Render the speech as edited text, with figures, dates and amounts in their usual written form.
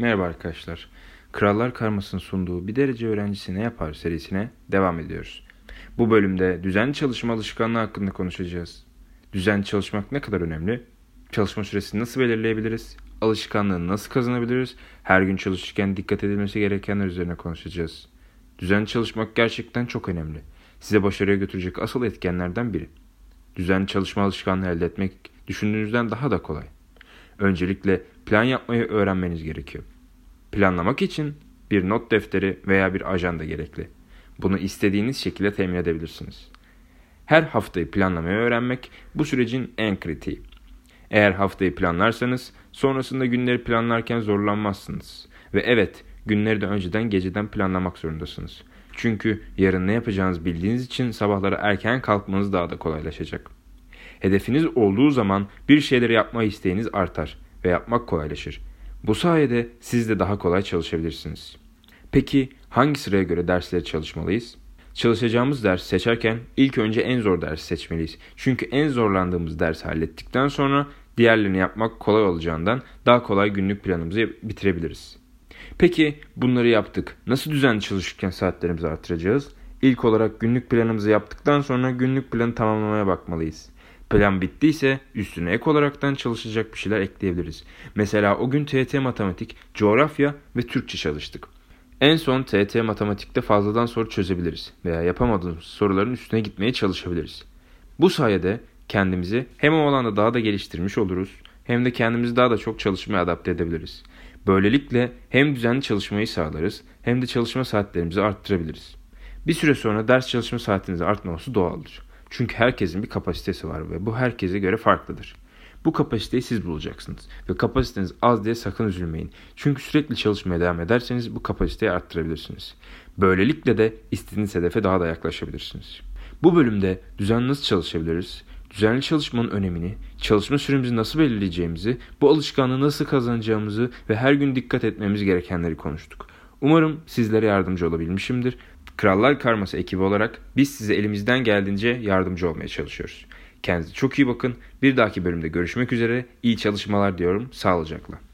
Merhaba arkadaşlar. Krallar Karması'nın sunduğu Bir Derece Öğrencisi Ne Yapar serisine devam ediyoruz. Bu bölümde düzenli çalışma alışkanlığı hakkında konuşacağız. Düzenli çalışmak ne kadar önemli? Çalışma süresini nasıl belirleyebiliriz? Alışkanlığını nasıl kazanabiliriz? Her gün çalışırken dikkat edilmesi gerekenler üzerine konuşacağız. Düzenli çalışmak gerçekten çok önemli. Size başarıya götürecek asıl etkenlerden biri. Düzenli çalışma alışkanlığı elde etmek düşündüğünüzden daha da kolay. Öncelikle plan yapmayı öğrenmeniz gerekiyor. Planlamak için bir not defteri veya bir ajanda gerekli. Bunu istediğiniz şekilde temin edebilirsiniz. Her haftayı planlamayı öğrenmek bu sürecin en kritiği. Eğer haftayı planlarsanız sonrasında günleri planlarken zorlanmazsınız. Ve evet, günleri de önceden geceden planlamak zorundasınız. Çünkü yarın ne yapacağınızı bildiğiniz için sabahları erken kalkmanız daha da kolaylaşacak. Hedefiniz olduğu zaman bir şeyleri yapma isteğiniz artar ve yapmak kolaylaşır. Bu sayede siz de daha kolay çalışabilirsiniz. Peki hangi sıraya göre dersleri çalışmalıyız? Çalışacağımız dersi seçerken ilk önce en zor dersi seçmeliyiz. Çünkü en zorlandığımız dersi hallettikten sonra diğerlerini yapmak kolay olacağından daha kolay günlük planımızı bitirebiliriz. Peki bunları yaptık. Nasıl düzenli çalışırken saatlerimizi artıracağız? İlk olarak günlük planımızı yaptıktan sonra günlük planı tamamlamaya bakmalıyız. Plan bittiyse üstüne ek olaraktan çalışacak bir şeyler ekleyebiliriz. Mesela o gün TET Matematik, Coğrafya ve Türkçe çalıştık. En son TET Matematik'te fazladan soru çözebiliriz veya yapamadığımız soruların üstüne gitmeye çalışabiliriz. Bu sayede kendimizi hem o alanda daha da geliştirmiş oluruz hem de kendimizi daha da çok çalışmaya adapte edebiliriz. Böylelikle hem düzenli çalışmayı sağlarız hem de çalışma saatlerimizi arttırabiliriz. Bir süre sonra ders çalışma saatinizin artması doğaldır. Çünkü herkesin bir kapasitesi var ve bu herkese göre farklıdır. Bu kapasiteyi siz bulacaksınız ve kapasiteniz az diye sakın üzülmeyin. Çünkü sürekli çalışmaya devam ederseniz bu kapasiteyi arttırabilirsiniz. Böylelikle de istediğiniz hedefe daha da yaklaşabilirsiniz. Bu bölümde düzenli nasıl çalışabiliriz, düzenli çalışmanın önemini, çalışma süremizi nasıl belirleyeceğimizi, bu alışkanlığı nasıl kazanacağımızı ve her gün dikkat etmemiz gerekenleri konuştuk. Umarım sizlere yardımcı olabilmişimdir. Krallar Karması ekibi olarak biz size elimizden geldiğince yardımcı olmaya çalışıyoruz. Kendinize çok iyi bakın. Bir dahaki bölümde görüşmek üzere. İyi çalışmalar diyorum. Sağlıcakla.